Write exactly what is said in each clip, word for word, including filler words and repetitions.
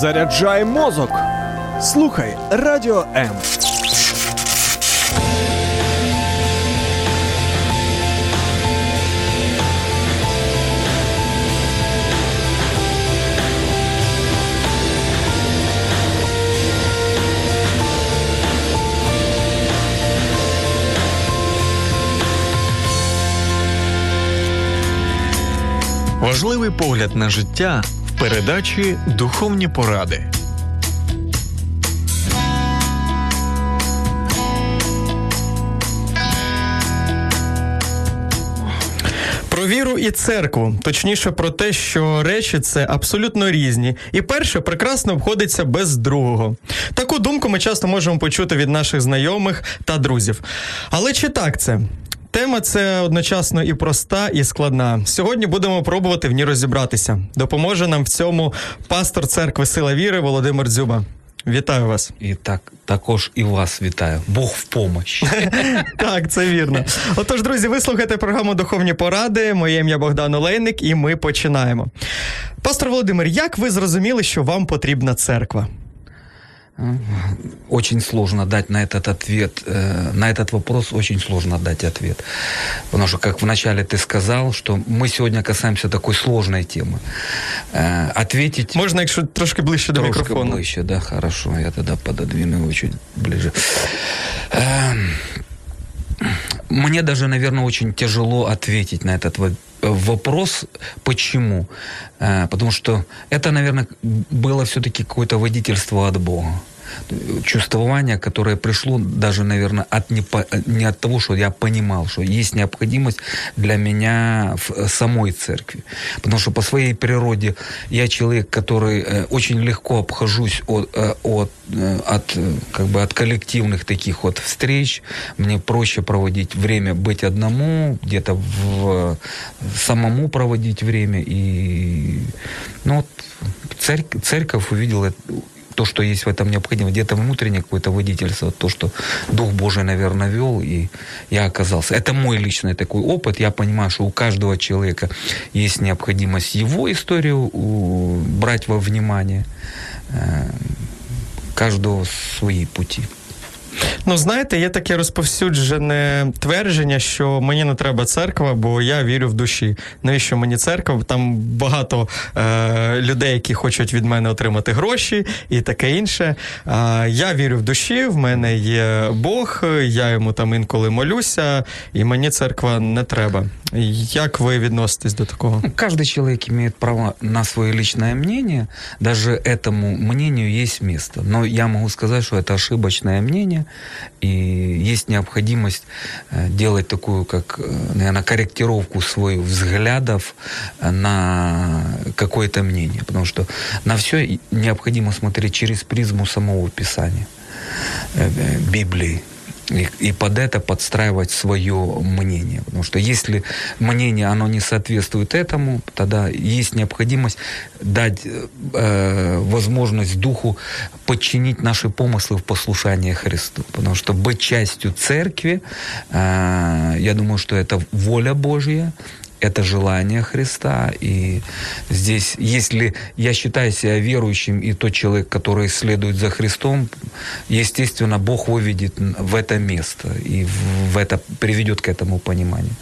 Заряджай мозок. Слухай Радіо М. Важливий погляд на життя в передачі «Духовні поради». Про віру і церкву, точніше про те, що речі це абсолютно різні, і перше прекрасно обходиться без другого. Таку думку ми часто можемо почути від наших знайомих та друзів. Але чи так це? Тема це одночасно і проста, і складна. Сьогодні будемо пробувати в ній розібратися. Допоможе нам в цьому пастор церкви «Сила Віри» Володимир Дзюба. Вітаю вас. І так, також і вас вітаю. Бог в помощ. Так, це вірно. Отож, друзі, ви слухаєте програму «Духовні поради». Моє ім'я Богдан Олейник, і ми починаємо. Пастор Володимир, як ви зрозуміли, що вам потрібна церква? Очень сложно дать на этот ответ, на этот вопрос очень сложно дать ответ. Потому что, как вначале ты сказал, что мы сегодня касаемся такой сложной темы. Ответить... Можно, если трошки ближе до микрофона. Трошки ближе, да, хорошо. Я тогда пододвину его чуть ближе. Мне даже, наверное, очень тяжело ответить на этот вопрос. Вопрос «почему?». Потому что это, наверное, было все-таки какое-то водительство от Бога. Чувствование, которое пришло даже, наверное, от не, по, не от того, что я понимал, что есть необходимость для меня в самой церкви. Потому что по своей природе я человек, который очень легко обхожусь от, от, от, как бы от коллективных таких вот встреч. Мне проще проводить время, быть одному, где-то в, самому проводить время. И, ну, вот, церковь, церковь увидела... то, что есть в этом необходимо, где-то внутреннее какое-то водительство, то, что Дух Божий, наверное, вел, и я оказался. Это мой личный такой опыт. Я понимаю, что у каждого человека есть необходимость его историю брать во внимание. Каждого свои пути. Ну, знаєте, є таке розповсюджене твердження, що мені не треба церква, бо я вірю в душі. Навіщо мені церква? Там багато е- людей, які хочуть від мене отримати гроші і таке інше. Е- я вірю в душі, в мене є Бог, я йому там інколи молюся, і мені церква не треба. Як ви відноситесь до такого? Кожен чоловік має право на своє личне мнення. Даже этому мнению є місце. Но я можу сказати, що це ошибочне мнення. И есть необходимость делать такую, как, наверное, корректировку своих взглядов на какое-то мнение. Потому что на все необходимо смотреть через призму самого Писания, Библии. И, и под это подстраивать свое мнение. Потому что если мнение, оно не соответствует этому, тогда есть необходимость дать э, возможность Духу подчинить наши помыслы в послушание Христу. Потому что быть частью церкви, э, я думаю, что это воля Божья, это желание Христа. И здесь, если я считаю себя верующим и тот человек, который следует за Христом, естественно, Бог выведет в это место и в это, приведет к этому пониманию.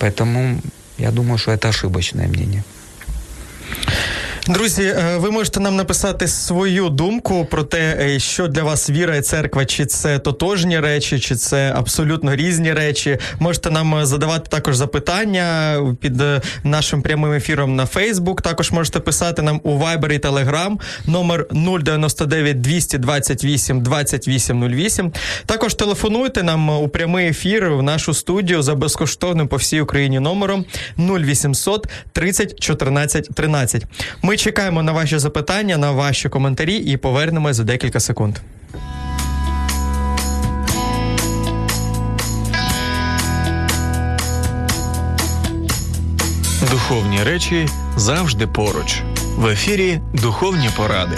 Поэтому я думаю, что это ошибочное мнение. Друзі, ви можете нам написати свою думку про те, що для вас віра і церква, чи це тотожні речі, чи це абсолютно різні речі. Можете нам задавати також запитання під нашим прямим ефіром на Фейсбук. Також можете писати нам у Viber і Telegram, номер нуль дев'ять дев'ять два два вісім два вісім нуль вісім. Також телефонуйте нам у прямий ефір в нашу студію за безкоштовним по всій Україні номером нуль вісімсот тридцять чотирнадцять тринадцять. Ми чекаємо на ваші запитання, на ваші коментарі і повернемось за декілька секунд. Духовні речі завжди поруч. В ефірі «Духовні поради».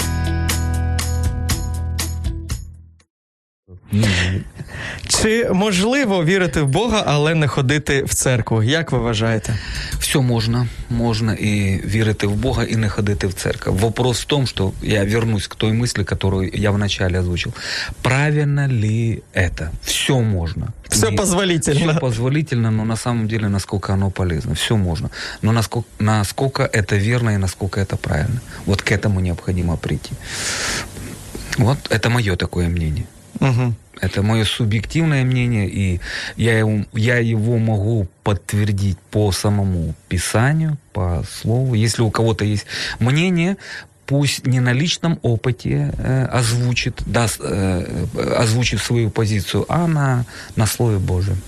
Чи можливо вірити в Бога, але не ходити в церкву? Як ви вважаєте? Все можна. Можно и верить в Бога, и не ходить в церковь. Вопрос в том, что я вернусь к той мысли, которую я вначале озвучил. Правильно ли это? Все можно. Все позволительно. Все позволительно, но на самом деле, насколько оно полезно. Все можно. Но насколько, насколько это верно и насколько это правильно. Вот к этому необходимо прийти. Вот это мое такое мнение. Угу. Это мое субъективное мнение, и я его, я его могу подтвердить по самому Писанию, по слову. Если у кого-то есть мнение, пусть не на личном опыте э, озвучит, даст, э, озвучит свою позицию, а на, на Слове Божьем.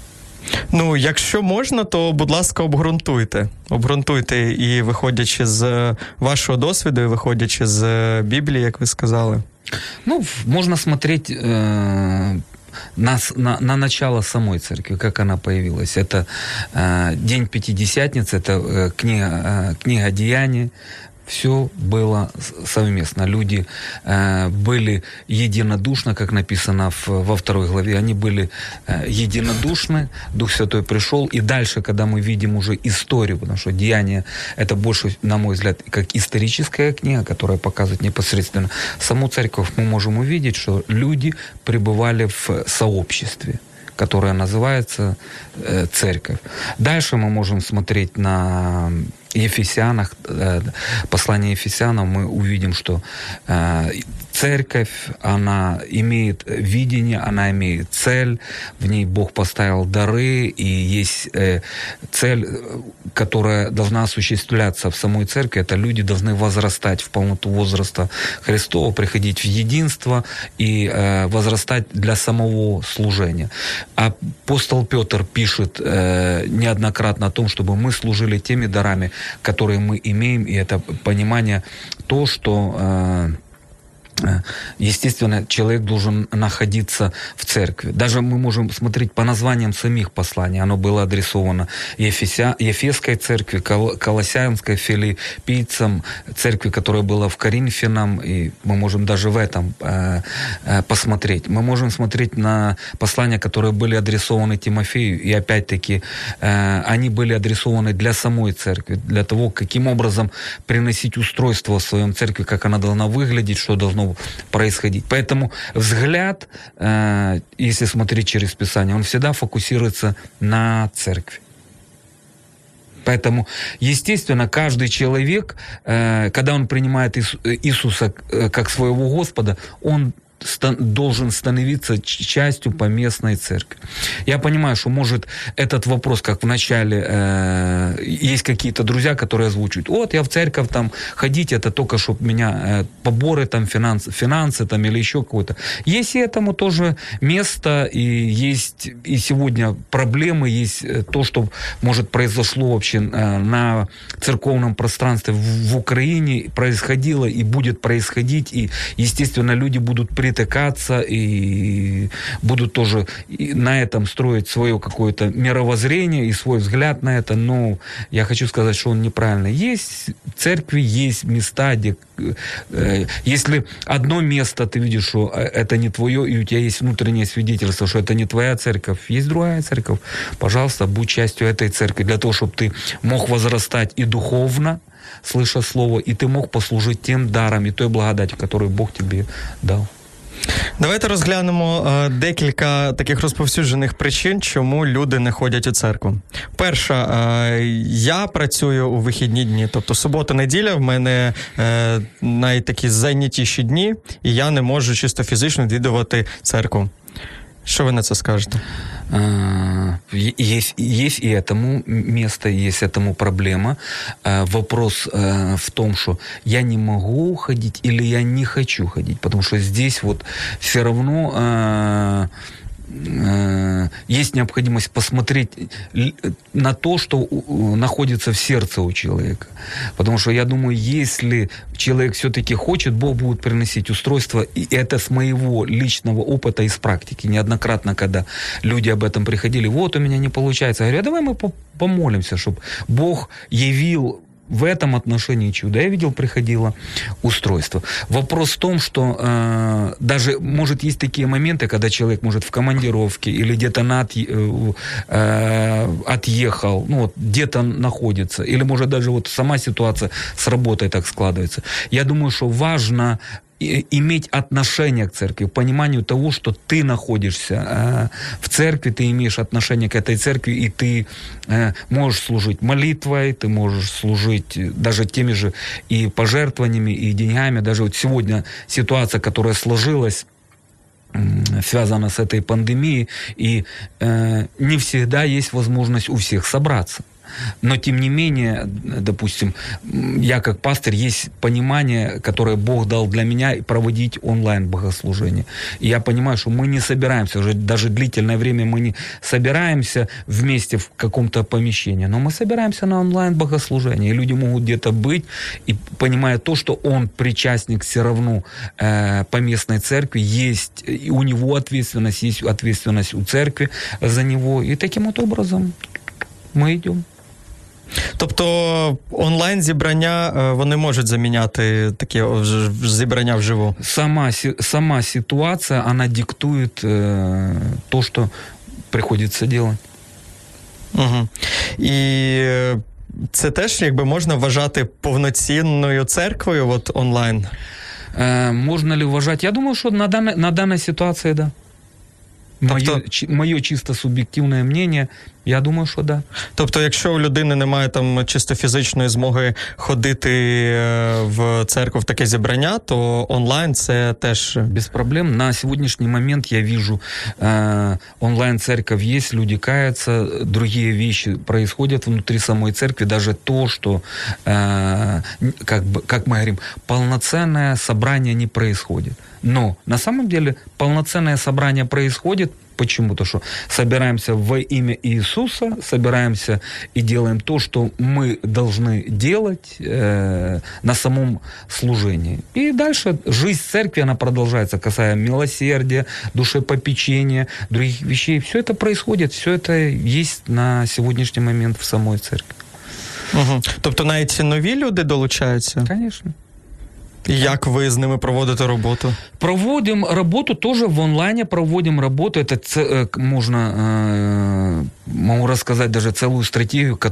Ну, якщо можна, то, будь ласка, обґрунтуйте. Обґрунтуйте, і виходячи з вашого досвіду, і виходячи з Біблії, як ви сказали. Ну, можно смотреть э, на, на, на начало самой церкви, как она появилась. Это э, День Пятидесятницы, это э, книга, э, книга Деяний. Все было совместно. Люди э, были единодушны, как написано в, во второй главе. Они были э, единодушны. Дух Святой пришел. И дальше, когда мы видим уже историю, потому что «Деяния» — это больше, на мой взгляд, как историческая книга, которая показывает непосредственно саму церковь, мы можем увидеть, что люди пребывали в сообществе, которое называется э, церковь. Дальше мы можем смотреть на Ефесянах, послание Ефесянам, мы увидим, что церковь, она имеет видение, она имеет цель, в ней Бог поставил дары, и есть цель, которая должна осуществляться в самой церкви, это люди должны возрастать в полноту возраста Христова, приходить в единство и возрастать для самого служения. Апостол Петр пишет неоднократно о том, чтобы мы служили теми дарами, которые мы имеем, и это понимание то, что, естественно, человек должен находиться в церкви. Даже мы можем смотреть по названиям самих посланий. Оно было адресовано Ефеся, Ефесской церкви, Колоссянской, Филиппийцам, церкви, которая была в Коринфянам, и мы можем даже в этом э, э, посмотреть. Мы можем смотреть на послания, которые были адресованы Тимофею, и опять-таки э, они были адресованы для самой церкви, для того, каким образом приносить устройство в своем церкви, как она должна выглядеть, что должно происходить. Поэтому взгляд, э, если смотреть через Писание, он всегда фокусируется на церкви. Поэтому, естественно, каждый человек, э, когда он принимает Иисуса как своего Господа, он должен становиться частью поместной церкви. Я понимаю, что, может, этот вопрос, как в начале, э, есть какие-то друзья, которые озвучивают, вот, я в церковь там ходить, это только, чтобы меня э, поборы, там, финансы, финансы там, или еще какое-то. Есть и этому тоже место, и есть и сегодня проблемы, есть то, что, может, произошло вообще э, на церковном пространстве в, в Украине, происходило и будет происходить, и, естественно, люди будут присутствовать, притыкаться и будут тоже на этом строить свое какое-то мировоззрение и свой взгляд на это. Но я хочу сказать, что он неправильный. Есть церкви, есть места, где э, если одно место ты видишь, что это не твое, и у тебя есть внутреннее свидетельство, что это не твоя церковь, есть другая церковь, пожалуйста, будь частью этой церкви для того, чтобы ты мог возрастать и духовно, слыша слово, и ты мог послужить тем даром и той благодатью, которую Бог тебе дал. Давайте розглянемо е, декілька таких розповсюджених причин, чому люди не ходять у церкву. Перша, е, я працюю у вихідні дні, тобто субота-неділя в мене е, найтакі зайнятіші дні, і я не можу чисто фізично відвідувати церкву. Что вы на это скажете? Есть, есть и этому место, есть этому проблема. Вопрос в том, что я не могу ходить или я не хочу ходить, потому что здесь вот все равно есть необходимость посмотреть на то, что находится в сердце у человека. Потому что, я думаю, если человек все-таки хочет, Бог будет приносить устройство. И это с моего личного опыта, из практики. Неоднократно, когда люди об этом приходили, вот у меня не получается. Я говорю, а давай мы помолимся, чтобы Бог явил в этом отношении чудо. Я видел, приходило устройство. Вопрос в том, что э, даже, может, есть такие моменты, когда человек, может, в командировке или где-то на от, э, отъехал, ну, вот, где-то находится, или, может, даже вот сама ситуация с работой так складывается. Я думаю, что важно иметь отношение к церкви, пониманию того, что ты находишься в церкви, ты имеешь отношение к этой церкви, и ты можешь служить молитвой, ты можешь служить даже теми же и пожертвованиями, и деньгами. Даже вот сегодня ситуация, которая сложилась, связана с этой пандемией, и не всегда есть возможность у всех собраться. Но, тем не менее, допустим, я как пастор, есть понимание, которое Бог дал для меня, проводить онлайн-богослужение. И я понимаю, что мы не собираемся, уже даже длительное время мы не собираемся вместе в каком-то помещении, но мы собираемся на онлайн-богослужение. И люди могут где-то быть, и понимая то, что он причастник все равно э, поместной церкви, есть и у него ответственность, есть ответственность у церкви за него. И таким вот образом ми йдемо. Тобто онлайн-зібрання, вони можуть заміняти таке зібрання вживу? Сама, сама ситуація, вона диктує э, то, що приходиться робити. Угу. І це теж, якби, можна вважати повноцінною церквою от, онлайн? Э, можна ли вважати? Я думаю, що на, дан... на даній ситуації, так. Да. Тобто, моє чисто суб'єктивне мнення, я думаю, що да. Тобто, якщо у людини немає там чисто фізичної змоги ходити в церкву в таке зібрання, то онлайн це теж... Без проблем. На сьогоднішній момент я вижу, э, онлайн-церковь есть, люди каются, другие вещи происходят внутри самой церкви, даже то, что, э, как, как мы говорим, полноценное собрание не происходит. Но на самом деле полноценное собрание происходит. Почему? Потому что собираемся во имя Иисуса, собираемся и делаем то, что мы должны делать э, на самом служении. И дальше жизнь церкви, она продолжается, касая милосердия, душепопечения, других вещей. Все это происходит, все это есть на сегодняшний момент в самой церкви. Угу. Тобто навіть нові люди долучаються? Конечно. І як ви з ними проводите роботу? Проводимо роботу теж в онлайні, проводимо роботу. Це, це можна, э, можу розказати навіть цілу стратегію, яку,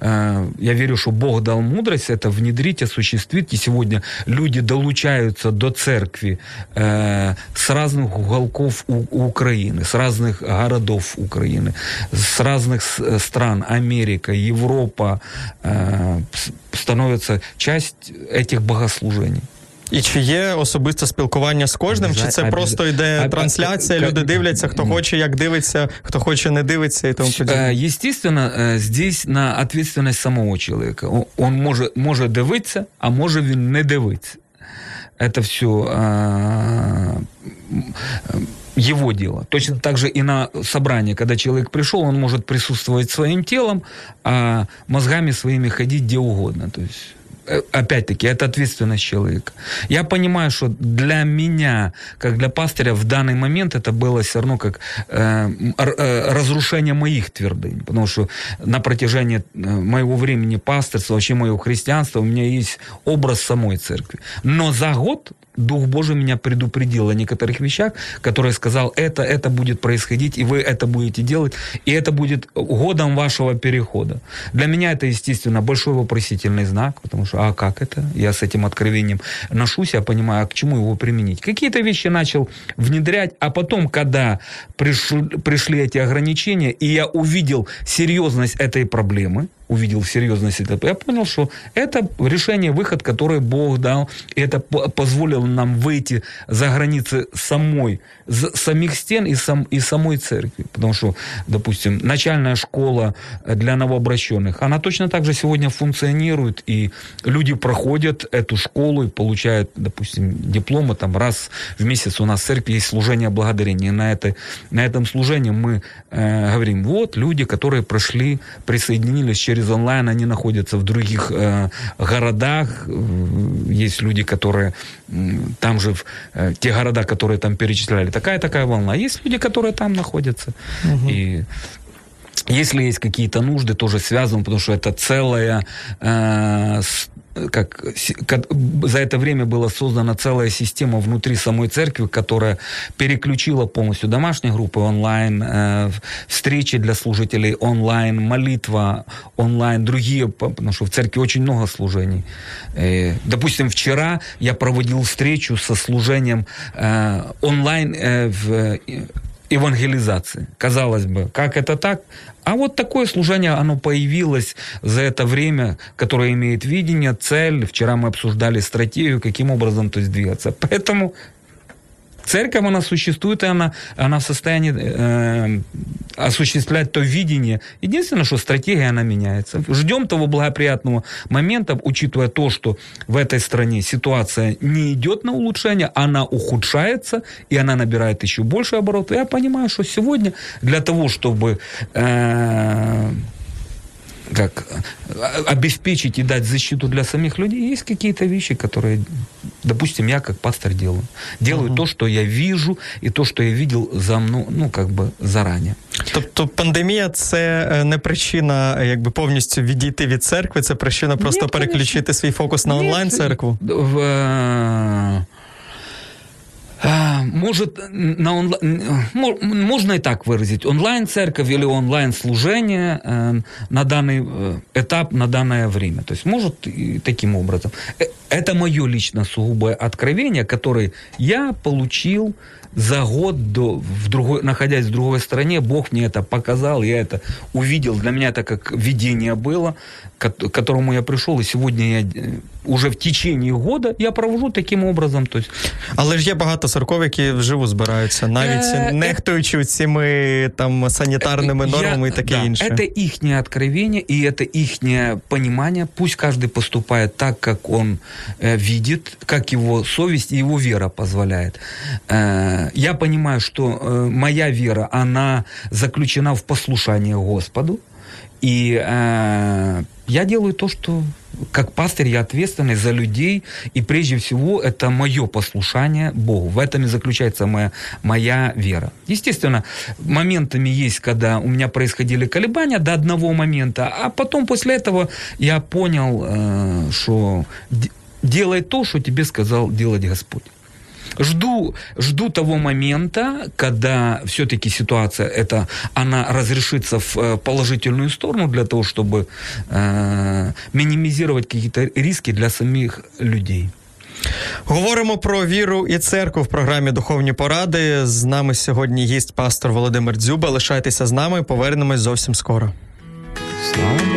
э, я вірю, що Бог дав мудрість, це внедрити, осуществити. І сьогодні люди долучаються до церкви э, з різних уголків України, з різних городів України, з різних стран, Америка, Європа, э, становиться часть этих богослужений. І чи є особисте спілкування з кожним, чи це просто йде трансляція, люди дивляться, хто хоче, як дивиться, хто хоче, не дивиться і тому подібне? Естественно, здесь на ответственность самого человека. Он може, може дивитися, а може він не дивиться. Это все его дело. Точно так же и на собрании, когда человек пришел, он может присутствовать своим телом, а мозгами своими ходить где угодно. То есть, опять-таки, это ответственность человека. Я понимаю, что для меня, как для пастыря, в данный момент это было все равно как э, разрушение моих твердынь. Потому что на протяжении моего времени пастырства, вообще моего христианства, у меня есть образ самой церкви. Но за год Дух Божий меня предупредил о некоторых вещах, которые сказал, это, это будет происходить, и вы это будете делать, и это будет годом вашего перехода. Для меня это, естественно, большой вопросительный знак, потому что, а как это? Я с этим откровением ношусь, я понимаю, а к чему его применить? Какие-то вещи начал внедрять, а потом, когда пришли, пришли эти ограничения, и я увидел серьезность этой проблемы, увидел серьезность этого, я понял, что это решение, выход, который Бог дал, и это позволило нам выйти за границы самой, самих стен и, сам, и самой церкви. Потому что, допустим, начальная школа для новообращенных, она точно так же сегодня функционирует, и люди проходят эту школу и получают, допустим, дипломы, там раз в месяц у нас в церкви есть служение благодарения. На, это, на этом служении мы э, говорим, вот люди, которые прошли, присоединились через Из онлайн они находятся в других э, городах. Есть люди, которые э, там же, в, э, те города, которые там перечисляли, такая-такая волна. Есть люди, которые там находятся. Угу. И Если есть какие-то нужды, тоже связаны, потому что это целая... Э, как, как, за это время была создана целая система внутри самой церкви, которая переключила полностью домашние группы онлайн, э, встречи для служителей онлайн, молитва онлайн, другие, потому что в церкви очень много служений. Э, допустим, вчера я проводил встречу со служением э, онлайн э, в... евангелизации. Казалось бы, как это так? А вот такое служение, оно появилось за это время, которое имеет видение, цель. Вчера мы обсуждали стратегию, каким образом то есть двигаться. Поэтому церковь, она существует, и она, она в состоянии э, осуществлять то видение. Единственное, что стратегия, она меняется. Ждем того благоприятного момента, учитывая то, что в этой стране ситуация не идет на улучшение, она ухудшается, и она набирает еще больше оборотов. Я понимаю, что сегодня для того, чтобы... Э, как обеспечить и дать защиту для самих людей, есть какие-то вещи, которые, допустим, я как пастор делаю. Делаю uh-huh. то, что я вижу, і то, що я видел за мной, ну, как бы, заранее. Тобто пандемія – це не причина, якби, повністю відійти від церкви, це причина просто Нет, переключити конечно. Свій фокус на онлайн-церкву? В... Может, на онлайн, можно и так выразить. Онлайн-церковь или онлайн-служение на данный этап, на данное время. То есть, может, и таким образом. Это мое лично сугубое откровение, которое я получил за год, до, в другой, находясь в другой стране. Бог мне это показал, я это увидел. Для меня это как видение было, к которому я пришел. И сегодня я уже в течение года я провожу таким образом. То есть... Але ж є багато церков, які вживу збираються, навіть нехтуючи цими там санітарними нормами я, і таке да, інше. Это їхнє откровение и это їхнє понимание. Пусть каждый поступает так, как он видит, как его совесть и его вера позволяет. Я понимаю, что моя вера, она заключена в послушании Господу. И э, я делаю то, что как пастырь я ответственный за людей, и прежде всего это мое послушание Богу. В этом и заключается моя, моя вера. Естественно, моментами есть, когда у меня происходили колебания до одного момента, а потом после этого я понял, э, что делай то, что тебе сказал делать Господь. Жду, жду того момента, когда все-таки ситуация эта, она разрешится в положительную сторону для того, чтобы э, минимизировать какие-то риски для самих людей. Говоримо про віру і церкву в програмі «Духовні поради». З нами сьогодні гість пастор Володимир Дзюба. Лишайтеся з нами, повернемось зовсім скоро. Слава Богу.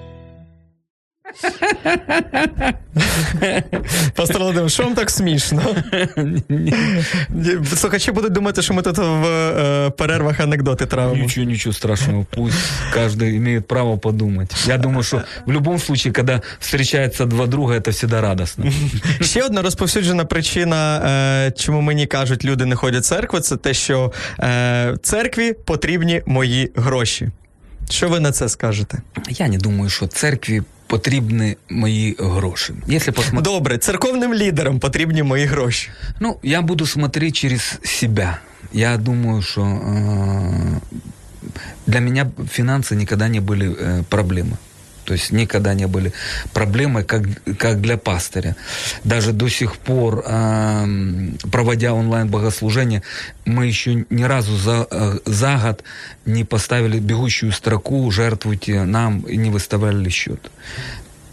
Пастор Володимир, що вам так смішно? Слухачі будуть думати, що ми тут в е, перервах анекдоти травимо. Нічого, нічого страшного. Пусть кожен має право подумати. Я думаю, що в будь-якому випадку, коли зустрічаються два друга, це завжди радісно. Ще одна розповсюджена причина, е, чому мені кажуть, люди не ходять в церкву, це те, що е, церкві потрібні мої гроші. Що ви на це скажете? Я не думаю, що церкві потрібні мої гроші. Якщо посмотри... Добре, церковним лідерам потрібні мої гроші. Ну, я буду смотреть через себя. Я думаю, що э, для мене фінанси ніколи не були э, проблемою. То есть никогда не были проблемой, как, как для пастыря. Даже до сих пор, э, проводя онлайн-богослужение, мы еще ни разу за, э, за год не поставили бегущую строку «Жертвуйте нам» и не выставляли счет.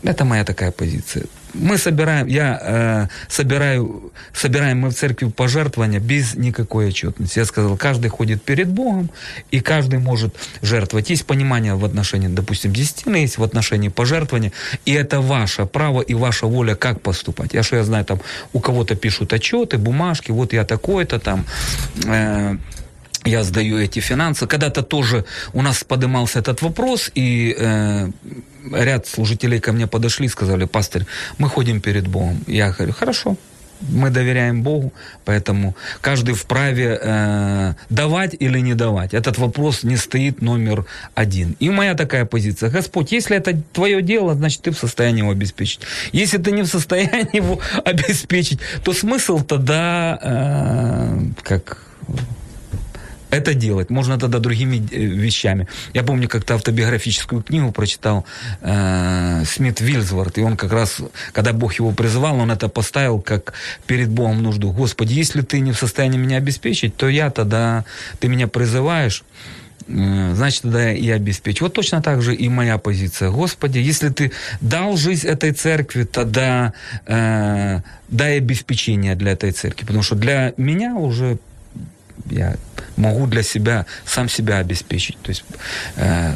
Это моя такая позиция. Мы собираем, я э, собираю, собираем мы в церкви пожертвования без никакой отчетности. Я сказал, каждый ходит перед Богом, и каждый может жертвовать. Есть понимание в отношении, допустим, десятины, есть в отношении пожертвования, и это ваше право и ваша воля, как поступать. Я что я знаю, там у кого-то пишут отчеты, бумажки, вот я такой-то там... Э, я сдаю эти финансы. Когда-то тоже у нас поднимался этот вопрос, и э, ряд служителей ко мне подошли и сказали: пастырь, мы ходим перед Богом. Я говорю: хорошо, мы доверяем Богу, поэтому каждый вправе э, давать или не давать. Этот вопрос не стоит номер один. И моя такая позиция: Господь, если это твое дело, значит, ты в состоянии его обеспечить. Если ты не в состоянии его обеспечить, то смысл тогда э, как... это делать. Можно тогда другими вещами. Я помню, как-то автобиографическую книгу прочитал э, Смит Вигглсворт, и он как раз, когда Бог его призывал, он это поставил как перед Богом нужду. Господи, если ты не в состоянии меня обеспечить, то я тогда, ты меня призываешь, э, значит, тогда я обеспечу. Вот точно так же и моя позиция. Господи, если ты дал жизнь этой церкви, тогда э, дай обеспечение для этой церкви. Потому что для меня уже я могу для себя, сам себя обеспечить, то есть э,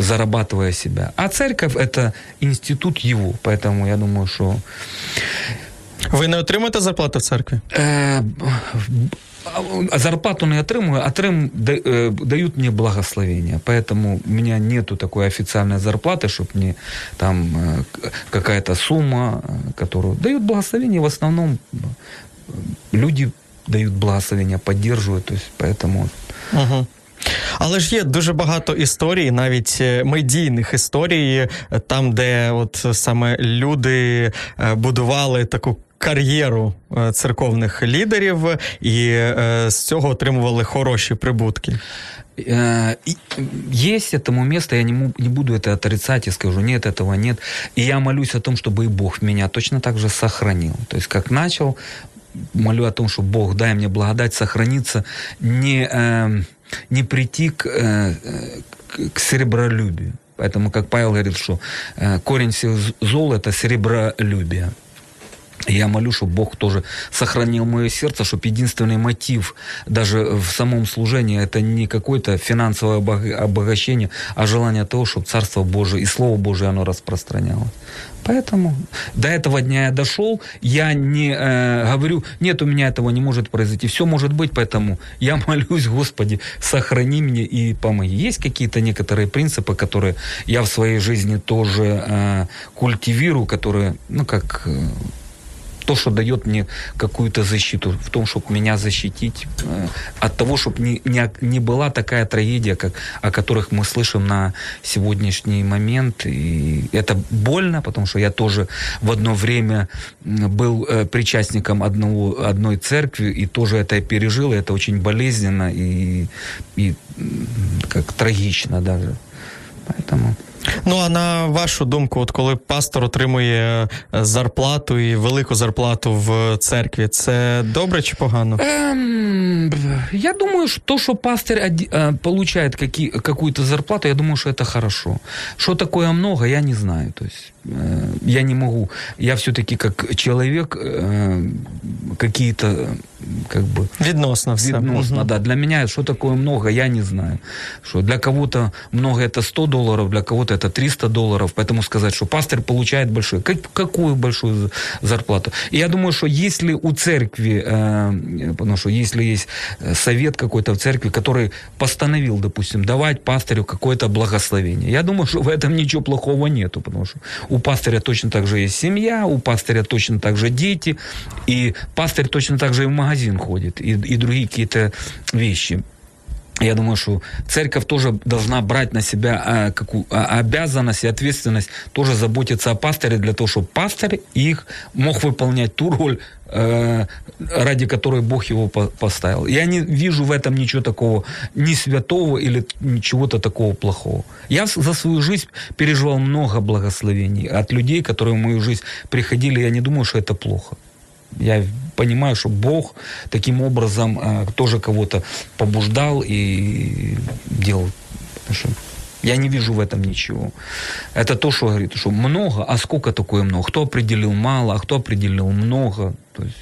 зарабатывая себя. А церковь – это институт его, поэтому я думаю, что... Ви не отримуєте зарплату в церкві? Е, зарплату не отримую, отрим, дають мені благословення. Поэтому у меня нету такой официальной зарплаты, чтобы мне там какая-то сумма, которую... Дают благословение, в основном люди... дають благословення, підтримують, тобто, поэтому... Угу. Але ж є дуже багато історій, навіть медійних історій, там, де от саме люди будували таку кар'єру церковних лідерів і з цього отримували хороші прибутки. Есть этому место, я не, не буду это отрицать и скажу, нет, этого нет. И я молюсь о том, чтобы и Бог меня точно так же сохранил. То есть, как начал, молю о том, что Бог, дай мне благодать сохраниться, не, э, не прийти к, э, к серебролюбию. Поэтому, как Павел говорит, что э, корень всех зол – это серебролюбие. И я молю, чтобы Бог тоже сохранил мое сердце, чтобы единственный мотив даже в самом служении – это не какое-то финансовое обогащение, а желание того, чтобы Царство Божие и Слово Божие оно распространялось. Поэтому до этого дня я дошел, я не э, говорю, нет, у меня этого не может произойти, все может быть, поэтому я молюсь: Господи, сохрани меня и помоги. Есть какие-то некоторые принципы, которые я в своей жизни тоже э, культивирую, которые, ну, как э, то, что дает мне какую-то защиту, в том, чтобы меня защитить э, от того, чтобы не, не, не была такая трагедия, как, о которых мы слышим на сегодняшний момент. И это больно, потому что я тоже в одно время был э, причастником одного, одной церкви, и тоже это пережил, и это очень болезненно и, и как трагично даже. Поэтому... Ну, а на вашу думку, от коли пастор отримує зарплату і велику зарплату в церкві, це добре чи погано? Ем, я думаю, що то, що пастор получает какую-то зарплату, я думаю, що це хорошо. Що такое много, я не знаю. То есть, я не могу. Я все-таки как человек какие-то как бы... Відносно все. Відносно, да. Для меня, що такое много, я не знаю. Що для кого-то много – это сто долларов, для кого-то это триста долларов, поэтому сказать, что пастор получает большую, как, какую большую зарплату. И я думаю, что если у церкви, э, потому что если есть совет какой-то в церкви, который постановил, допустим, давать пастырю какое-то благословение, я думаю, что в этом ничего плохого нету, потому что у пастыря точно так же есть семья, у пастыря точно так же дети, и пастырь точно так же и в магазин ходит, и, и другие какие-то вещи. Я думаю, что церковь тоже должна брать на себя какую обязанность и ответственность, тоже заботиться о пасторе для того, чтобы пастор их мог выполнять ту роль, ради которой Бог его поставил. Я не вижу в этом ничего такого, ни святого или ничего-то такого плохого. Я за свою жизнь переживал много благословений от людей, которые в мою жизнь приходили. Я не думаю, что это плохо. Я понимаю, что Бог таким образом э, тоже кого-то побуждал и делал. Я не вижу в этом ничего. Это то, что говорит, что много, а сколько такое много? Кто определил мало, а кто определил много? То есть...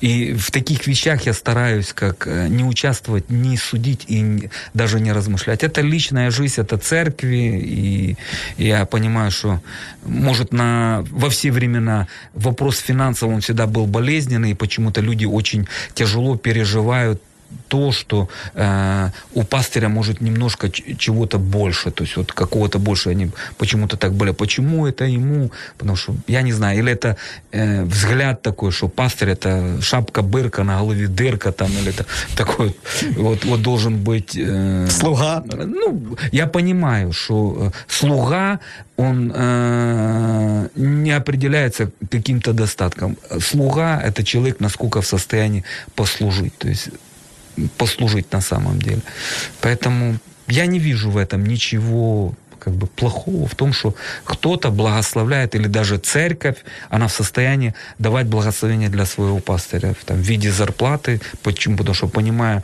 И в таких вещах я стараюсь как не участвовать, не судить и даже не размышлять. Это личная жизнь, это церкви, и я понимаю, что, может, на, во все времена вопрос финансов, он всегда был болезненный, и почему-то люди очень тяжело переживают то, что э, у пастыря может немножко чего-то больше, то есть вот какого-то больше, они почему-то так были. Почему это ему? Потому что, я не знаю, или это э, взгляд такой, что пастырь — это шапка-бырка, на голове дырка там, или это такой вот, вот должен быть... Э, слуга. Ну, я понимаю, что слуга, он э, не определяется каким-то достатком. Слуга — это человек, насколько в состоянии послужить, то есть послужить на самом деле. Поэтому я не вижу в этом ничего как бы плохого, в том, что кто-то благословляет, или даже церковь, она в состоянии давать благословение для своего пастыря там, в виде зарплаты. Почему? Потому что, понимая,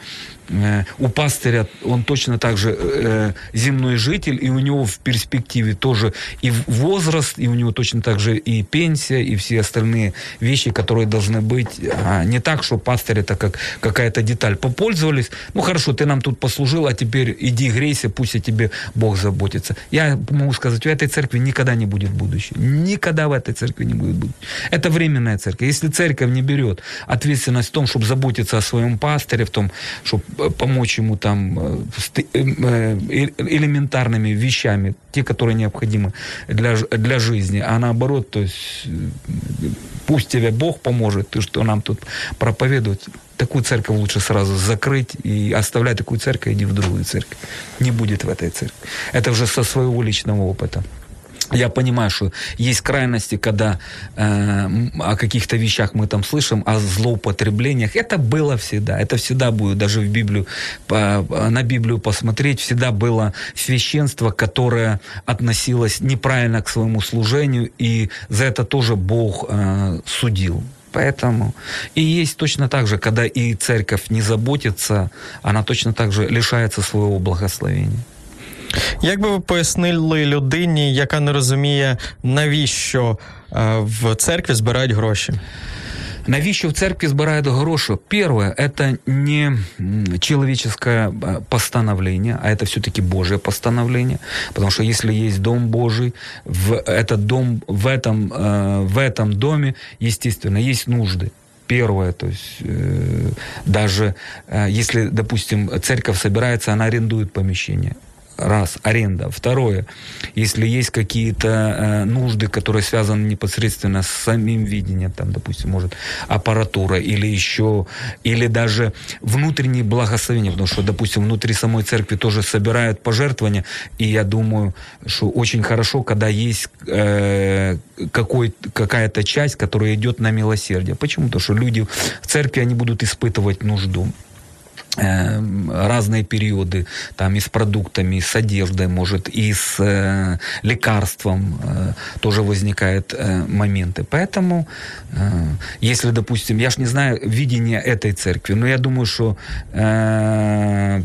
э, у пастыря он точно так же э, земной житель, и у него в перспективе тоже и возраст, и у него точно так же и пенсия, и все остальные вещи, которые должны быть. А не так, что пастырь — это как какая-то деталь. Попользовались, ну хорошо, ты нам тут послужил, а теперь иди грейся, пусть о тебе Бог заботится. Я могу сказать, у этой церкви никогда не будет будущего. Никогда в этой церкви не будет будущего. Это временная церковь. Если церковь не берет ответственность в том, чтобы заботиться о своем пастыре, в том, чтобы помочь ему там элементарными вещами, те, которые необходимы для, для жизни, а наоборот, то есть пусть тебе Бог поможет, ты что нам тут проповедовать. Такую церковь лучше сразу закрыть и оставлять такую церковь, иди в другую церковь. Не будет в этой церкви. Это уже со своего личного опыта. Я понимаю, что есть крайности, когда э, о каких-то вещах мы там слышим, о злоупотреблениях. Это было всегда. Это всегда будет. Даже в Библию, по, на Библию посмотреть, всегда было священство, которое относилось неправильно к своему служению, и за это тоже Бог э, судил. Поэтому и есть точно так же, когда и церковь не заботится, она точно так же лишається свого благословення. Як би ви пояснили людині, яка не розуміє, навіщо в церкві збирають гроші? Навіщо в церкві збирають гроші? Перше, это не человеческое постановление, а это все-таки Божье постановление, потому что если есть Дом Божий, в этот дом, в этом, в этом доме, естественно, есть нужды. Первое, то есть э, даже э, если, допустим, церковь собирается, она арендует помещение. Раз, аренда. Второе, если есть какие-то э, нужды, которые связаны непосредственно с самим видением, там, допустим, может, аппаратура или еще, или даже внутренние благословения, потому что, допустим, внутри самой церкви тоже собирают пожертвования, и я думаю, что очень хорошо, когда есть э, какой, какая-то часть, которая идет на милосердие. Почему? Потому что люди в церкви, они будут испытывать нужду. Разные периоды, там и с продуктами, и с одеждой, может, и с э, лекарством э, тоже возникают э, моменты. Поэтому, э, если, допустим, я ж не знаю видение этой церкви, но я думаю, что э,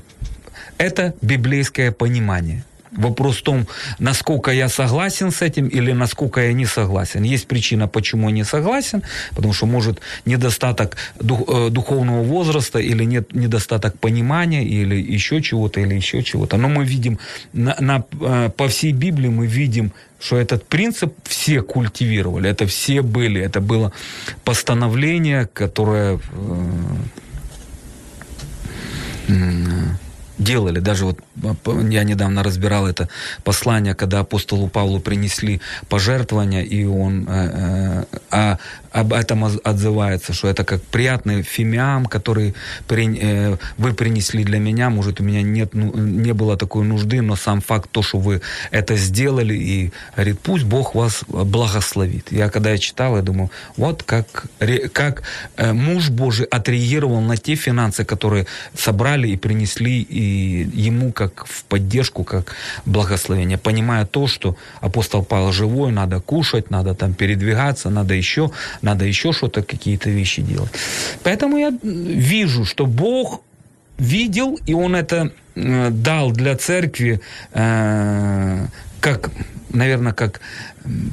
это библейское понимание. Вопрос в том, насколько я согласен с этим или насколько я не согласен. Есть причина, почему я не согласен, потому что, может, недостаток дух, духовного возраста или нет, недостаток понимания, или еще чего-то, или еще чего-то. Но мы видим, на, на, по всей Библии мы видим, что этот принцип все культивировали, это все были, это было постановление, которое... Э, э, делали. Даже вот я недавно разбирал это послание, когда апостолу Павлу принесли пожертвования, и он э, э, об этом отзывается, что это как приятный фимиам, который при, э, вы принесли для меня. Может, у меня нет, ну, не было такой нужды, но сам факт то, что вы это сделали, и говорит, пусть Бог вас благословит. Я когда я читал, я думал, вот как, как муж Божий отреагировал на те финансы, которые собрали и принесли и ему как в поддержку, как благословение, понимая то, что апостол Павел живой, надо кушать, надо там передвигаться, надо еще, надо еще что-то, какие-то вещи делать. Поэтому я вижу, что Бог видел, и Он это дал для церкви э, как, наверное, как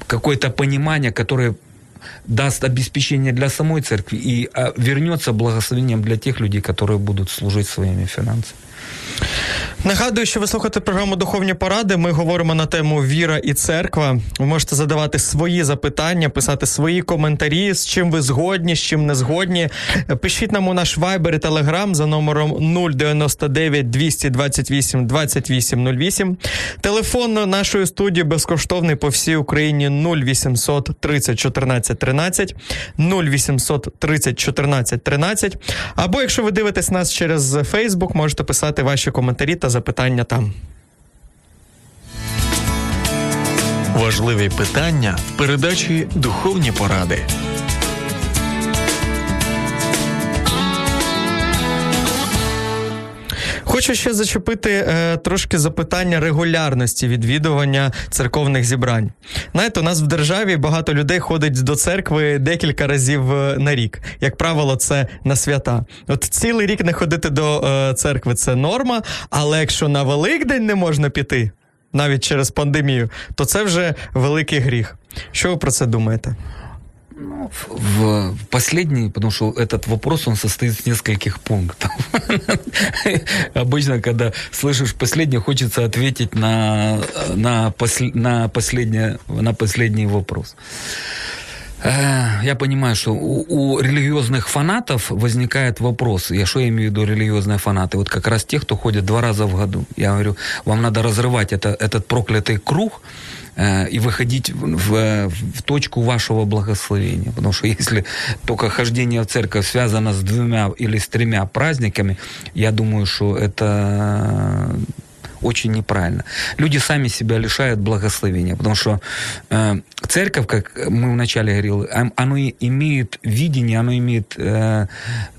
какое-то понимание, которое даст обеспечение для самой церкви и вернется благословением для тех людей, которые будут служить своими финансами. Нагадую, що ви слухаєте програму «Духовні поради». Ми говоримо на тему «Віра і церква». Ви можете задавати свої запитання, писати свої коментарі, з чим ви згодні, з чим не згодні. Пишіть нам у наш Viber і Telegram за номером нуль дев'ять дев'ять два два вісім двадцять вісім нуль вісім. Телефон нашої студії безкоштовний по всій Україні нуль вісімсот тридцять чотирнадцять тринадцять, нуль вісімсот тридцять чотирнадцять тринадцять. Або, якщо ви дивитесь нас через Facebook, можете писати ваші коментарі та запитання там. Важливі питання в передачі «Духовні поради». Хочу ще зачепити е, трошки запитання регулярності відвідування церковних зібрань. Знаєте, у нас в державі багато людей ходить до церкви декілька разів на рік. Як правило, це на свята. От цілий рік не ходити до е, церкви – це норма, але якщо на Великдень не можна піти, навіть через пандемію, то це вже великий гріх. Що ви про це думаєте? Ну, в последний, потому что этот вопрос, он состоит из нескольких пунктов. Обычно, когда слышишь последний, хочется ответить на, на, посл, на, последний, на последний вопрос. Я понимаю, что у, у религиозных фанатов возникает вопрос, я что я имею в виду религиозные фанаты, вот как раз те, кто ходит два раза в году. Я говорю, вам надо разрывать это, этот проклятый круг, и выходить в, в точку вашего благословения. Потому что если только хождение в церковь связано с двумя или с тремя праздниками, я думаю, что это очень неправильно. Люди сами себя лишают благословения, потому что э, церковь, как мы вначале говорили, оно имеет видение, оно имеет э,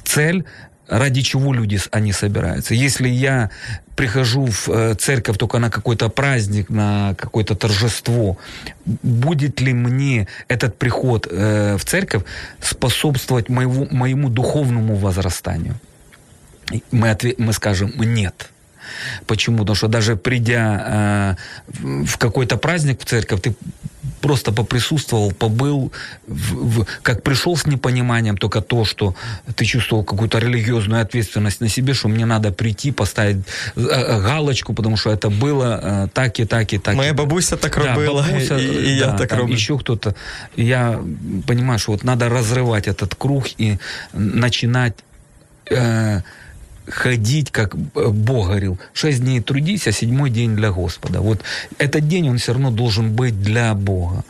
цель, ради чего люди они собираются. Если я прихожу в церковь только на какой-то праздник, на какое-то торжество, будет ли мне этот приход в церковь способствовать моему, моему духовному возрастанию? Мы, ответ, мы скажем «нет». Почему? Потому что даже придя э, в какой-то праздник в церковь, ты просто поприсутствовал, побыл, в, в, как пришел с непониманием только то, что ты чувствовал какую-то религиозную ответственность на себе, что мне надо прийти, поставить э, галочку, потому что это было э, так и так и так. Моя бабуся так да, робила, бабуся, и, и, и да, я так там, роблю. Еще кто-то. Я понимаю, что вот надо разрывать этот круг и начинать... Э, ходить, как Бог говорил, шесть дней трудись, а седьмой день для Господа. Вот этот день, он все равно должен быть для Бога,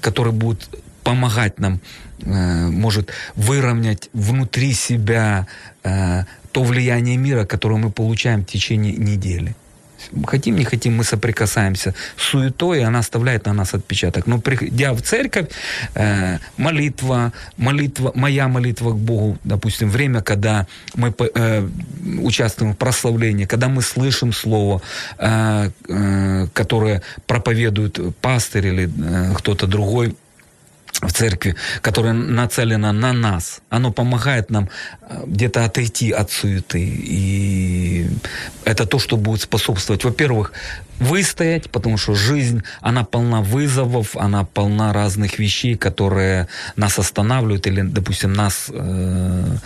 который будет помогать нам, может выровнять внутри себя то влияние мира, которое мы получаем в течение недели. Хотим, не хотим, мы соприкасаемся с суетой, и она оставляет на нас отпечаток. Но приходя в церковь, молитва, молитва, моя молитва к Богу, допустим, время, когда мы участвуем в прославлении, когда мы слышим слово, которое проповедует пастырь или кто-то другой в церкви, которое нацелено на нас, оно помогает нам где-то отойти от суеты. И это то, что будет способствовать, во-первых, выстоять, потому что жизнь, она полна вызовов, она полна разных вещей, которые нас останавливают или, допустим, нас э,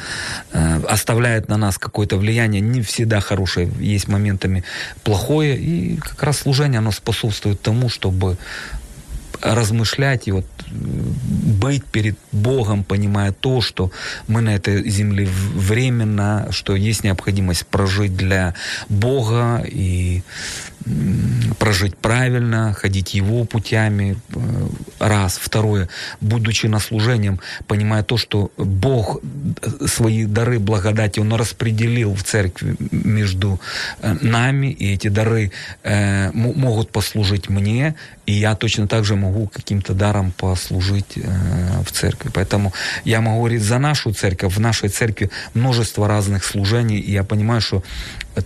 э, оставляет на нас какое-то влияние, не всегда хорошее, есть моментами плохое, и как раз служение, оно способствует тому, чтобы размышлять и вот быть перед Богом, понимая то, что мы на этой земле временно, что есть необходимость прожить для Бога и прожить правильно, ходить Его путями, раз. Второе, будучи на служением, понимая то, что Бог свои дары благодати, Он распределил в церкви между нами, и эти дары э, могут послужить мне, и я точно так же могу каким-то даром послужить э, в церкви. Поэтому я могу говорить за нашу церковь, в нашей церкви множество разных служений, и я понимаю, что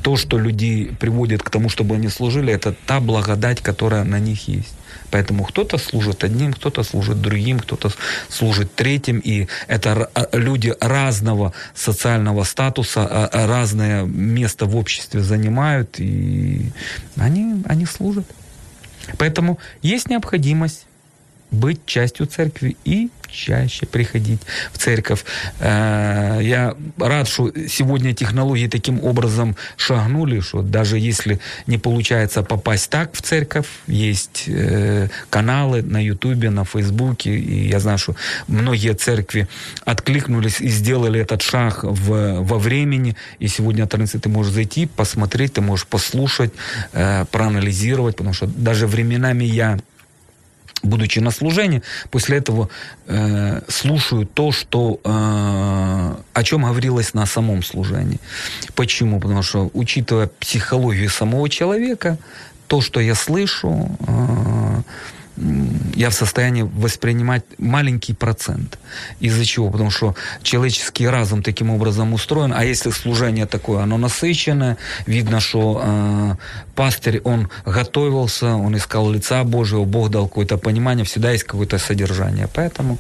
то, что людей приводит к тому, чтобы они служили, это та благодать, которая на них есть. Поэтому кто-то служит одним, кто-то служит другим, кто-то служит третьим. И это люди разного социального статуса, разное место в обществе занимают, и они, они служат. Поэтому есть необходимость быть частью церкви и чаще приходить в церковь. Я рад, что сегодня технологии таким образом шагнули, что даже если не получается попасть так в церковь, есть каналы на Ютубе, на Фейсбуке, и я знаю, что многие церкви откликнулись и сделали этот шаг в, во времени, и сегодня ты можешь зайти, посмотреть, ты можешь послушать, проанализировать, потому что даже временами я, будучи на служении, после этого э, слушаю то, что, э, о чем говорилось на самом служении. Почему? Потому что, учитывая психологию самого человека, то, что я слышу, э, я в состоянии воспринимать маленький процент. Из-за чего? Потому что человеческий разум таким образом устроен, а если служение такое, оно насыщенное, видно, что э, пастырь, он готовился, он искал лица Божьего, Бог дал какое-то понимание, всегда есть какое-то содержание. Поэтому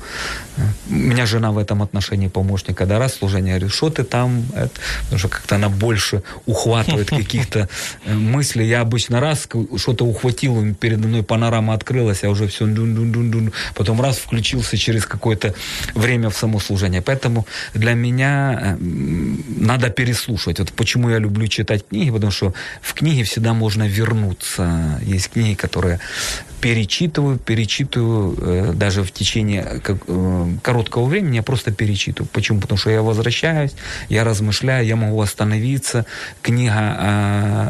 э, у меня жена в этом отношении помощник, когда раз служение, я говорю, что ты там? Это, потому что как-то она больше ухватывает каких-то мыслей. Я обычно раз что-то ухватил, передо мной панорама открылась, я уже все дун-дун-дун-дун, потом раз включился через какое-то время в само служение. Поэтому для меня надо переслушивать. Вот почему я люблю читать книги, потому что в книге всегда можно вернуться. Есть книги, которые перечитываю, перечитываю, даже в течение короткого времени я просто перечитываю. Почему? Потому что я возвращаюсь, я размышляю, я могу остановиться. Книга,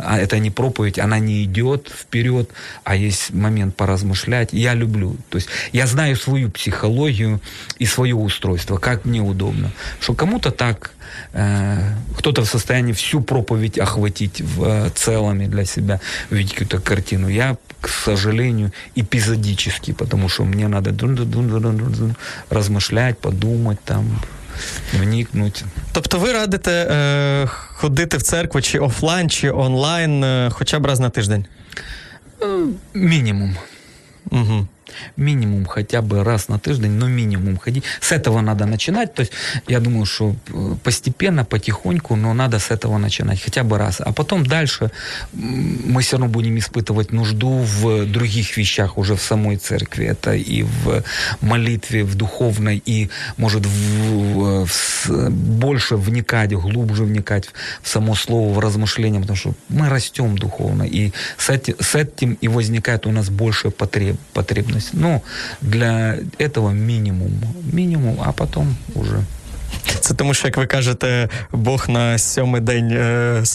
а это не проповедь, она не идет вперед, а есть момент поразмышлять. Я люблю. То есть я знаю свою психологию и свое устройство, как мне удобно. Что кому-то так, кто-то в состоянии всю проповедь охватить в целом для себя, увидеть какую-то картину. Я, к сожалению, эпизодически, потому что мне надо размышлять, подумать, там, вникнути. Тобто ви радите е, ходити в церкву чи офлайн, чи онлайн е, хоча б раз на тиждень? Мінімум. Угу. Минимум, хотя бы раз на тиждень, но минимум ходить. С этого надо начинать. То есть я думаю, что постепенно, потихоньку, но надо с этого начинать. Хотя бы раз. А потом дальше мы все равно будем испытывать нужду в других вещах уже в самой церкви. Это и в молитве, в духовной, и, может, в, в, больше вникать, глубже вникать в само слово, в размышления, потому что мы растем духовно. И с этим, с этим и возникает у нас больше потреб, потребность. Ну, для этого мінімум. Мінімум, а потім уже. Це тому, що, як ви кажете, Бог на сьомий день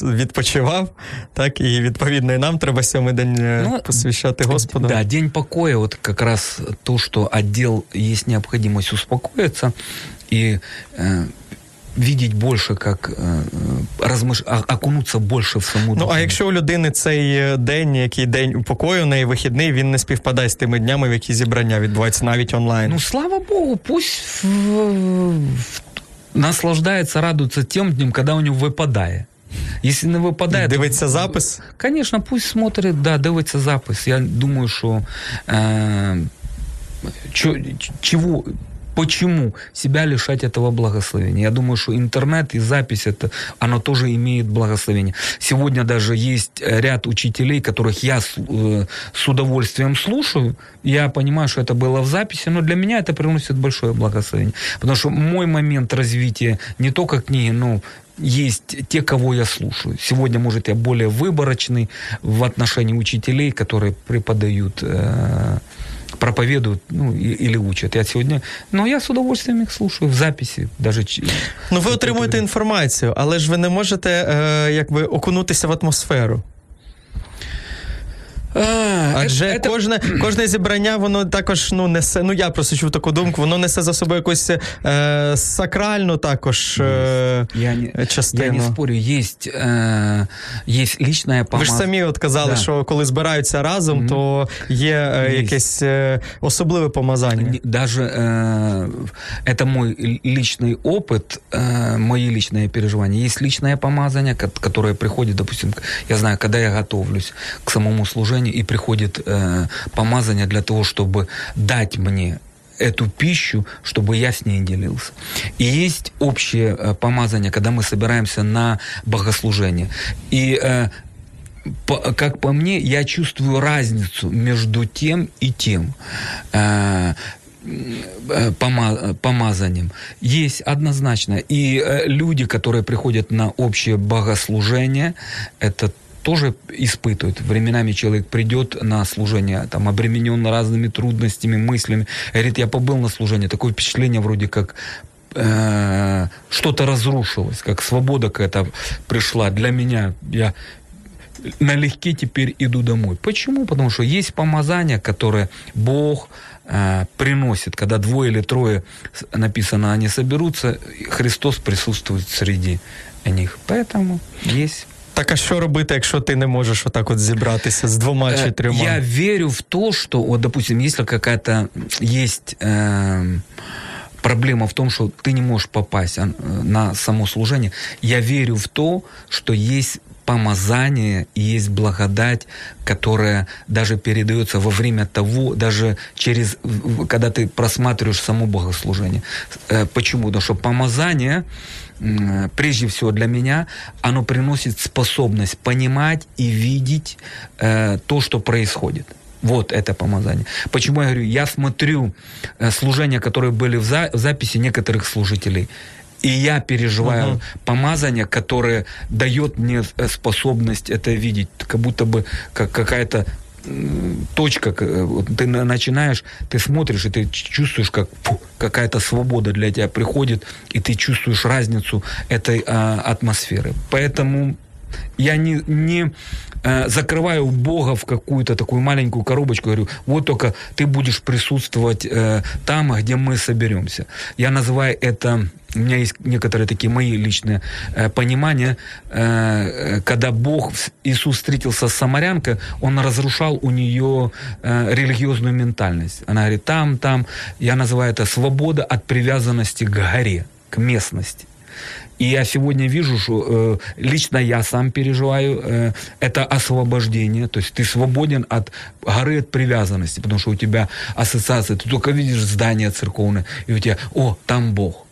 відпочивав, так? І, відповідно, і нам треба сьомий день ну, посвящати Господу. Да, день покоя, от якраз то, що відділ, є необхідність успокоїтися і Э, видіть більше, як розмиш... окунутися більше в саму духовну. Ну, а якщо у людини цей день, який день у покою, у неї вихідний, він не співпадає з тими днями, в які зібрання відбуваються навіть онлайн. Ну, слава Богу, пусть наслаждається, радується тим днем, коли у нього випадає. Если не выпадает... Дивиться запис? Конечно, пусть смотрит, да, дивиться запис. Я думаю, що э, чого... Почему себя лишать этого благословения? Я думаю, что интернет и запись, это, оно тоже имеет благословение. Сегодня даже есть ряд учителей, которых я с, э, с удовольствием слушаю. Я понимаю, что это было в записи, но для меня это приносит большое благословение. Потому что мой момент развития не только книги, но... есть те, кого я слушаю. Сегодня, может, я более выборочный в отношении учителей, которые преподают, проповедуют, ну, или учат. Я сегодня... Ну, я с удовольствием их слушаю в записи. Даже... Ну, ви отримуєте інформацію, але ж ви не можете, е, якби, окунутися в атмосферу. А, Адже это... кожне, кожне зібрання, воно також, ну, несе, ну, я просто чув таку думку, воно несе за собою якусь е, сакральну також е, я не, частину. Я не спорю, є е, лічна помазка. Ви ж самі от казали, да, що коли збираються разом, mm-hmm. то є е, якесь е, особливе помазання. Даже е, це мій лічний опит, е, мої лічні переживання. Є лічне помазання, яке приходить, допустим, я знаю, коли я готовлюсь к самому служению, и приходит э, помазание для того, чтобы дать мне эту пищу, чтобы я с ней делился. И есть общее э, помазание, когда мы собираемся на богослужение. И э, по, как по мне, я чувствую разницу между тем и тем. Э, помазанием. Есть однозначно. И люди, которые приходят на общее богослужение, это тоже испытывают. Временами человек придет на служение, там, обременен разными трудностями, мыслями. Говорит, я побыл на служении. Такое впечатление вроде как э, что-то разрушилось, как свобода какая-то пришла. Для меня я налегке теперь иду домой. Почему? Потому что есть помазание, которое Бог э, приносит. Когда двое или трое, написано, они соберутся, Христос присутствует среди них. Поэтому есть... Так а що робити, якщо ти не можеш отак от зібратися з двома чи трьома? Я верю в то, что, вот, допустим, если какая-то есть э, проблема в том, что ты не можешь попасть на само служение, я верю в то, что есть помазание и есть благодать, которая даже передается во время того, даже через, когда ты просматриваешь само богослужение. Почему? Потому что помазание, прежде всего для меня, оно приносит способность понимать и видеть э, то, что происходит. Вот это помазание. Почему я говорю, я смотрю служения, которые были в, за, в записи некоторых служителей, и я переживаю угу. помазание, которое дает мне способность это видеть, как будто бы как какая-то точка, ты начинаешь, ты смотришь, и ты чувствуешь, как фу, какая-то свобода для тебя приходит, и ты чувствуешь разницу этой а, атмосферы. Поэтому я не, не а, закрываю Бога в какую-то такую маленькую коробочку, говорю, вот только ты будешь присутствовать а, там, где мы соберемся. Я называю это... У меня есть некоторые такие мои личные э, понимания. Э, когда Бог, Иисус встретился с самарянкой, Он разрушал у нее э, религиозную ментальность. Она говорит, там, там. Я называю это свобода от привязанности к горе, к местности. И я сегодня вижу, что э, лично я сам переживаю э, это освобождение. То есть ты свободен от горы, от привязанности, потому что у тебя ассоциация. Ты только видишь здание церковное, и у тебя, о, там Бог.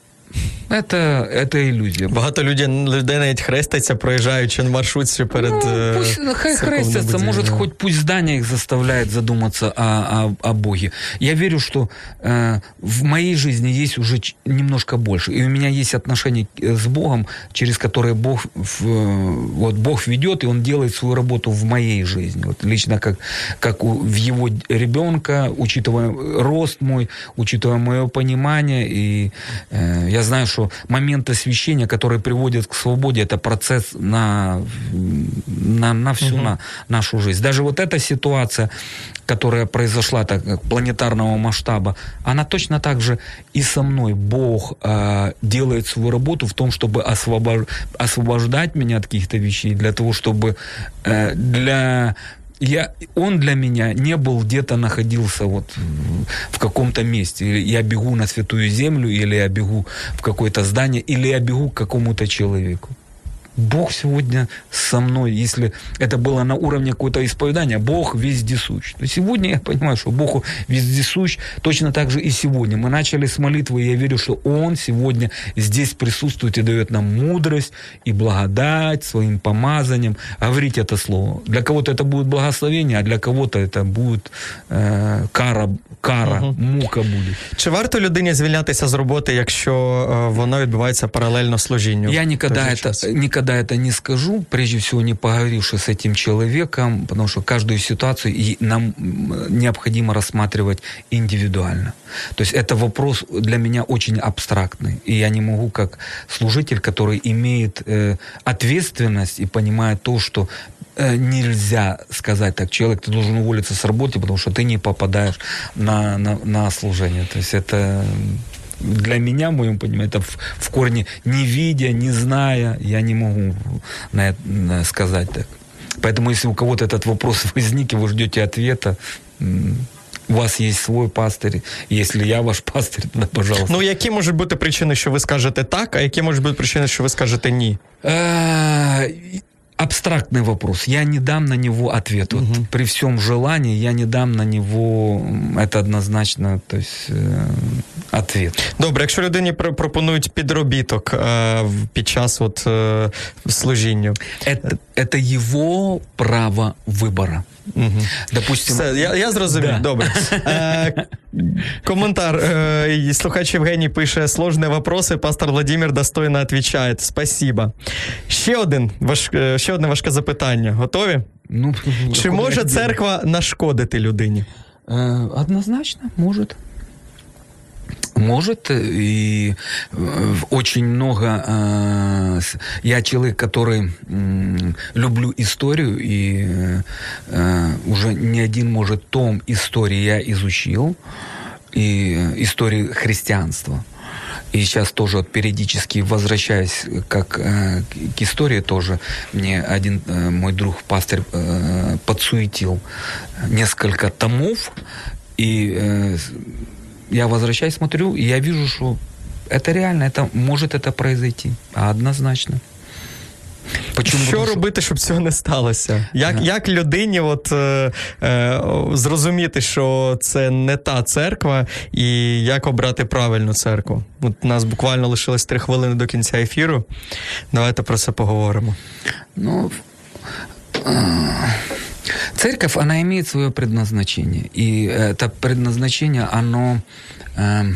Это, это ілюзія. Багато людей, людей навіть хрестяться, проїжджаючи на маршрутці перед... Ну, пусть хай хрестяться, може, хоч пусть здання їх заставляє задуматися о, о, о Боге. Я верю, что э, в моей жизни есть уже немножко больше. И у меня есть отношения с Богом, через которые Бог, вот, Бог ведет, и Он делает свою работу в моей жизни. Вот, лично как, как у, в его ребенка, учитывая рост мой, учитывая мое понимание, и э, я знаю, что момент освящения, который приводит к свободе, это процесс на, на, на всю угу. на, нашу жизнь. Даже вот эта ситуация, которая произошла так, планетарного масштаба, она точно так же и со мной. Бог э, делает свою работу в том, чтобы освобож... освобождать меня от каких-то вещей, для того, чтобы э, для... Я, он для меня не был где-то, находился вот в каком-то месте. Или я бегу на святую землю, или я бегу в какое-то здание, или я бегу к какому-то человеку. Бог сегодня со мной, если это было на уровне какого-то исповедания, Бог вездесущ. То сегодня я понимаю, что Бог вездесущ, точно так же и сегодня. Мы начали с молитвы, и я верю, что Он сегодня здесь присутствует и дает нам мудрость и благодать своим помазанием. Говорить это слово. Для кого-то это будет благословение, а для кого-то это будет э, кара, кара угу. мука буде. Чи варто людині звільнятися з роботи, якщо э, воно відбувається паралельно служінню? Я ніколи це ніколи да это не скажу, прежде всего не поговоривши с этим человеком, потому что каждую ситуацию нам необходимо рассматривать индивидуально. То есть это вопрос для меня очень абстрактный, и я не могу как служитель, который имеет э, ответственность и понимает то, что э, нельзя сказать так, человек, ты должен уволиться с работы, потому что ты не попадаешь на, на, на служение. То есть это... Для меня, в моем понимании, это в, в корне не видя, не зная, я не могу на это, на сказать так. Поэтому, если у кого-то этот вопрос возник, и вы ждете ответа, у вас є свій пастир, якщо я ваш пастир, то, пожалуйста. Ну, які можуть бути причини, що ви скажете так, а які можуть бути причини, що ви скажете ні? Абстрактный вопрос. Я не дам на него ответ. Угу. Вот, при всем желании я не дам на него... Это однозначно, то есть... відповідь. Добре, якщо людині пропонують підробіток е, під час от, е, служіння. Це його право вибору. Угу. Допустим... Все, я, я зрозумів, да. Добре. Е, коментар. Е, слухач Євгеній пише: «Сложні вопроси, пастор Володимир достойно відповідає. Спасибо». Ще, один, важ, ще одне важке запитання. Готові? Ну, чи може церква нашкодити людині? Однозначно, может. Может, и очень много... Я человек, который люблю историю, и уже не один, может, том истории я изучил, и истории христианства. И сейчас тоже вот периодически возвращаюсь как, э, к истории тоже. Мне один э, мой друг, пастор, э, подсуетил несколько томов. И э, я возвращаюсь, смотрю, и я вижу, что это реально, это, может это произойти. Однозначно. Почему? Що робити, щоб цього не сталося? Як, ага. як людині от, е, е, зрозуміти, що це не та церква, і як обрати правильну церкву? От у нас буквально лишилось три хвилини до кінця ефіру. Давайте про це поговоримо. Ну, церковь, вона має своє призначення. І це призначення, воно... Е,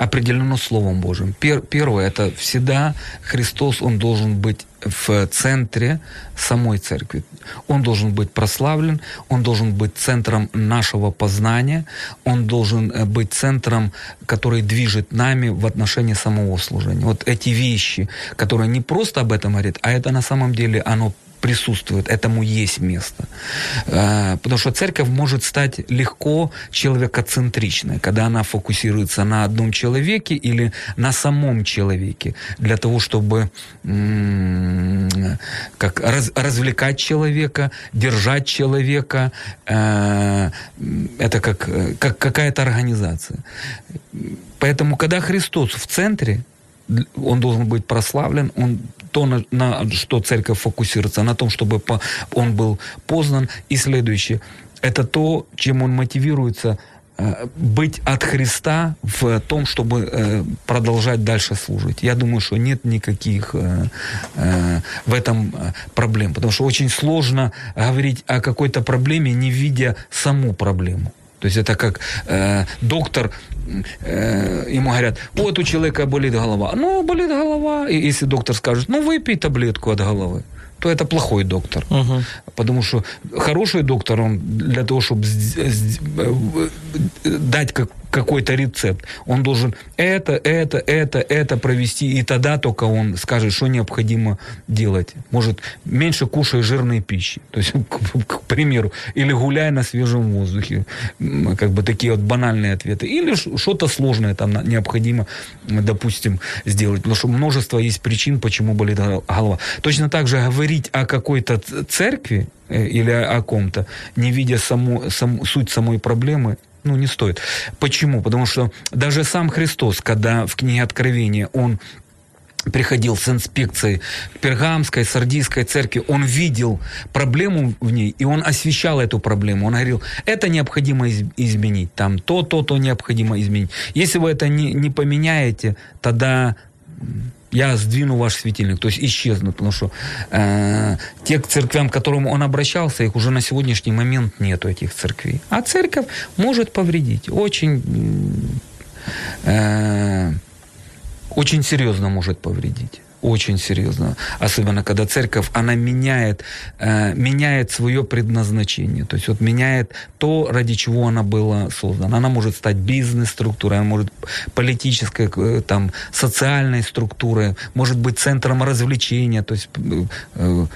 определено Словом Божьим. Первое, это всегда Христос, Он должен быть в центре самой церкви. Он должен быть прославлен, Он должен быть центром нашего познания, Он должен быть центром, который движет нами в отношении самого служения. Вот эти вещи, которые не просто об этом говорит, а это на самом деле оно присутствует, этому есть место. Потому что церковь может стать легко человекоцентричной, когда она фокусируется на одном человеке или на самом человеке, для того, чтобы как, раз, развлекать человека, держать человека. Это как, как какая-то организация. Поэтому, когда Христос в центре, Он должен быть прославлен, Он то, на, на что церковь фокусируется, на том, чтобы по, он был познан. И следующее, это то, чем он мотивируется э, быть от Христа в том, чтобы э, продолжать дальше служить. Я думаю, что нет никаких э, э, в этом проблем, потому что очень сложно говорить о какой-то проблеме, не видя саму проблему. То есть это как э, доктор, э, ему говорят, вот у человека болит голова. Ну, болит голова. И если доктор скажет, ну, выпей таблетку от головы, то это плохой доктор. Угу. Потому что хороший доктор, он для того, чтобы дать как, какой-то рецепт, он должен это, это, это, это провести, и тогда только он скажет, что необходимо делать. Может, меньше кушай жирной пищи, то есть, к, к примеру, или гуляй на свежем воздухе, как бы такие вот банальные ответы, или что-то сложное там необходимо, допустим, сделать, потому что множество есть причин, почему болит голова. Точно так же говорить о какой-то церкви или о ком-то, не видя саму, саму, суть самой проблемы, ну, не стоит. Почему? Потому что даже сам Христос, когда в книге Откровения Он приходил с инспекцией Пергамской, Сардийской церкви, он видел проблему в ней, и он освещал эту проблему. Он говорил, это необходимо изменить, там то, то, то необходимо изменить. Если вы это не, не поменяете, тогда... я сдвину ваш светильник, то есть исчезнут, потому что э, те к церквям, к которым он обращался, их уже на сегодняшний момент нету, этих церквей. А церковь может повредить, очень, э, очень серьезно может повредить. Очень серьезно. Особенно, когда церковь, она меняет, э, меняет свое предназначение. То есть вот меняет то, ради чего она была создана. Она может стать бизнес-структурой, она может политической, э, там, социальной структурой, может быть центром развлечения. То есть... Э,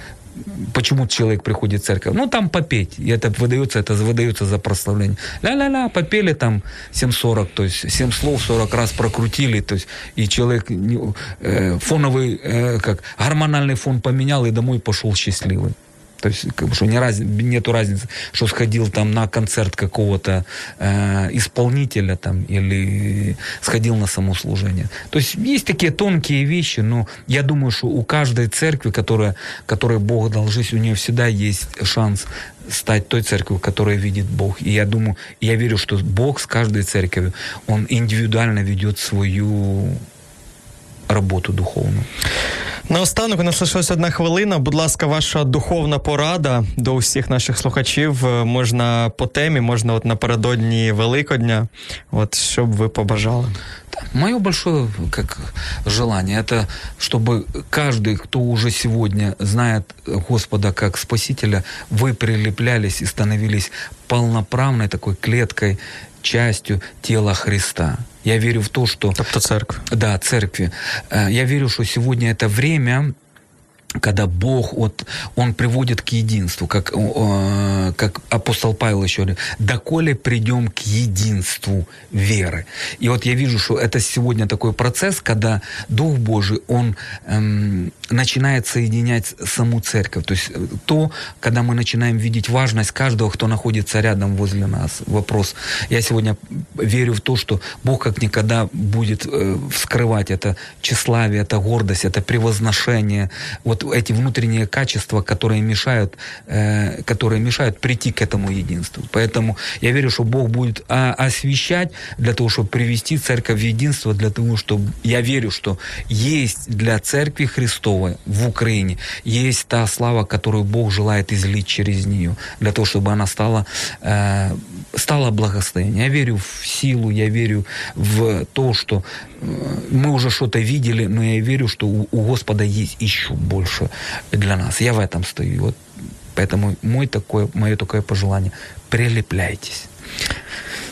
почему человек приходит в церковь? Ну, там попеть. И это выдается, это выдается за прославление. Ля-ля-ля, попели там семь сорок, то есть семь слов сорок раз прокрутили, то есть и человек э, фоновый, э, как, гормональный фон поменял и домой пошел счастливый. То есть, что не раз... нету разницы, что сходил там на концерт какого-то э, исполнителя там, или сходил на самослужение. То есть, есть такие тонкие вещи, но я думаю, что у каждой церкви, которая, которой Бог дал жизнь, у нее всегда есть шанс стать той церковью, которая видит Бог. И я думаю, я верю, что Бог с каждой церковью, Он индивидуально ведет свою роботу духовну. Наостанок, у нас лишилась одна хвилина. Будь ласка, ваша духовна порада до всіх наших слухачів. Можна по темі, можна от напередодні Великодня. От, що б ви побажали? Мое большое как желание, это чтобы каждый, кто уже сегодня знает Господа как Спасителя, вы прилеплялись и становились полноправной такой клеткой, частью тела Христа. Я верю в то, что... Тобто церковь. Да, церкви. Я верю, что сегодня это время, когда Бог, вот, Он приводит к единству, как, э, как апостол Павел еще говорит, «Доколе придем к единству веры». И вот я вижу, что это сегодня такой процесс, когда Дух Божий, Он эм, начинает соединять саму церковь. То есть то, когда мы начинаем видеть важность каждого, кто находится рядом возле нас. Вопрос. Я сегодня верю в то, что Бог как никогда будет э, вскрывать это тщеславие, это гордость, это превозношение, вот эти внутренние качества, которые мешают, э, которые мешают прийти к этому единству. Поэтому я верю, что Бог будет а, освещать для того, чтобы привести церковь в единство, для того, чтобы... Я верю, что есть для церкви Христовой в Украине, есть та слава, которую Бог желает излить через нее, для того, чтобы она стала, э, стала благословением. Я верю в силу, я верю в то, что мы уже что-то видели, но я верю, что у, у Господа есть еще больше. больше для нас. Я в этом стою. Вот. Поэтому мой такое, мое такое пожелание – прилепляйтесь.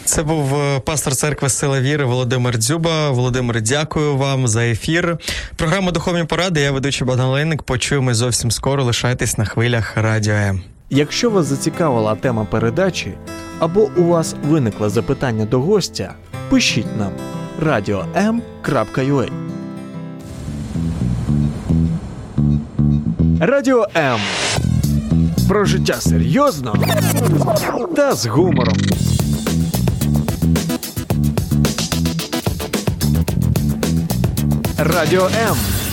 Це був пастор церкви «Сила Віри» Володимир Дзюба. Володимир, дякую вам за ефір. Програма «Духовні поради». Я ведучий Богдан Олейник. Почуємось зовсім скоро. Лишайтесь на хвилях Радіо М. Якщо вас зацікавила тема передачі або у вас виникло запитання до гостя, пишіть нам радіо ем крапка ю а. Радіо М. Про життя серйозно та з гумором. Радіо М.